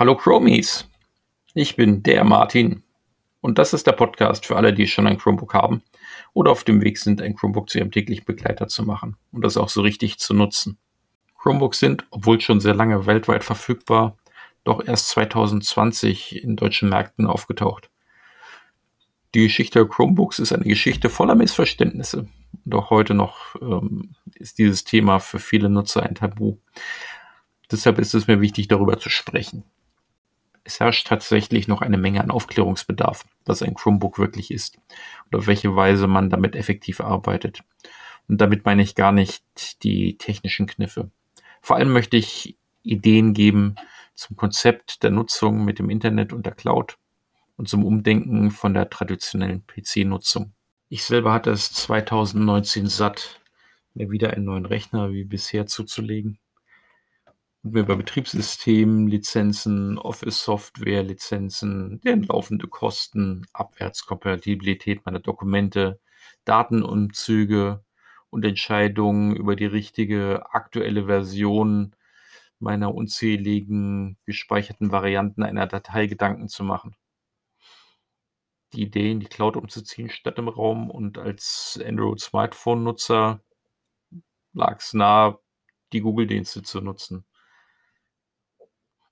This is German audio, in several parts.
Hallo Chromies, ich bin der Martin und das ist der Podcast für alle, die schon ein Chromebook haben oder auf dem Weg sind, ein Chromebook zu ihrem täglichen Begleiter zu machen und das auch so richtig zu nutzen. Chromebooks sind, obwohl schon sehr lange weltweit verfügbar, doch erst 2020 in deutschen Märkten aufgetaucht. Die Geschichte der Chromebooks ist eine Geschichte voller Missverständnisse. Doch heute noch ist dieses Thema für viele Nutzer ein Tabu. Deshalb ist es mir wichtig, darüber zu sprechen. Es herrscht tatsächlich noch eine Menge an Aufklärungsbedarf, was ein Chromebook wirklich ist und auf welche Weise man damit effektiv arbeitet. Und damit meine ich gar nicht die technischen Kniffe. Vor allem möchte ich Ideen geben zum Konzept der Nutzung mit dem Internet und der Cloud und zum Umdenken von der traditionellen PC-Nutzung. Ich selber hatte es 2019 satt, mir wieder einen neuen Rechner wie bisher zuzulegen und mir bei Betriebssystemen, Lizenzen, Office-Software, Lizenzen, deren laufende Kosten, Abwärtskompatibilität meiner Dokumente, Datenumzüge und Entscheidungen über die richtige aktuelle Version meiner unzähligen gespeicherten Varianten einer Datei Gedanken zu machen. Die Idee, in die Cloud umzuziehen statt im Raum, und als Android-Smartphone-Nutzer lag es nahe, die Google-Dienste zu nutzen.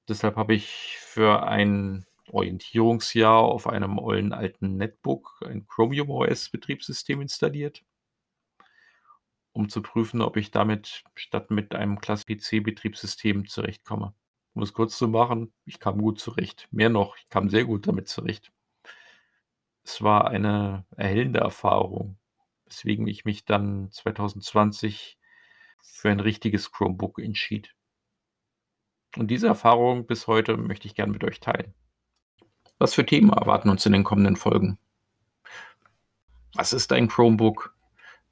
Deshalb habe ich für ein Orientierungsjahr auf einem ollen alten Netbook ein Chromium OS-Betriebssystem installiert, um zu prüfen, ob ich damit statt mit einem klassischen PC-Betriebssystem zurechtkomme. Um es kurz zu machen, ich kam gut zurecht. Mehr noch, ich kam sehr gut damit zurecht. Es war eine erhellende Erfahrung, weswegen ich mich dann 2020 für ein richtiges Chromebook entschied. Und diese Erfahrung bis heute möchte ich gerne mit euch teilen. Was für Themen erwarten uns in den kommenden Folgen? Was ist ein Chromebook?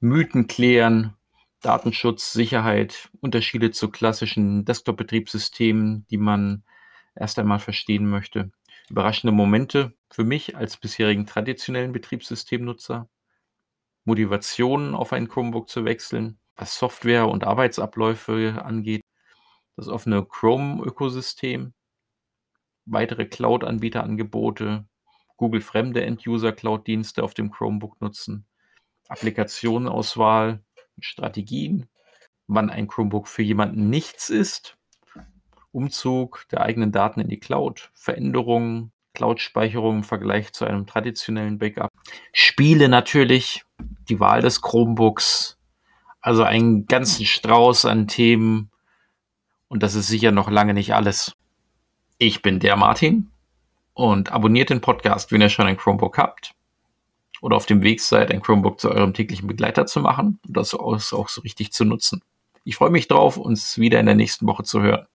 Mythen klären, Datenschutz, Sicherheit, Unterschiede zu klassischen Desktop-Betriebssystemen, die man erst einmal verstehen möchte. Überraschende Momente für mich als bisherigen traditionellen Betriebssystemnutzer, Motivationen auf ein Chromebook zu wechseln, was Software und Arbeitsabläufe angeht, das offene Chrome-Ökosystem, weitere Cloud-Anbieterangebote, Google-fremde End-User-Cloud-Dienste auf dem Chromebook nutzen, Applikationenauswahl, Strategien, wann ein Chromebook für jemanden nichts ist, Umzug der eigenen Daten in die Cloud, Veränderungen, Cloud-Speicherung im Vergleich zu einem traditionellen Backup, Spiele natürlich, die Wahl des Chromebooks, also einen ganzen Strauß an Themen, und das ist sicher noch lange nicht alles. Ich bin der Martin und abonniert den Podcast, wenn ihr schon ein Chromebook habt oder auf dem Weg seid, ein Chromebook zu eurem täglichen Begleiter zu machen und das auch so richtig zu nutzen. Ich freue mich drauf, uns wieder in der nächsten Woche zu hören.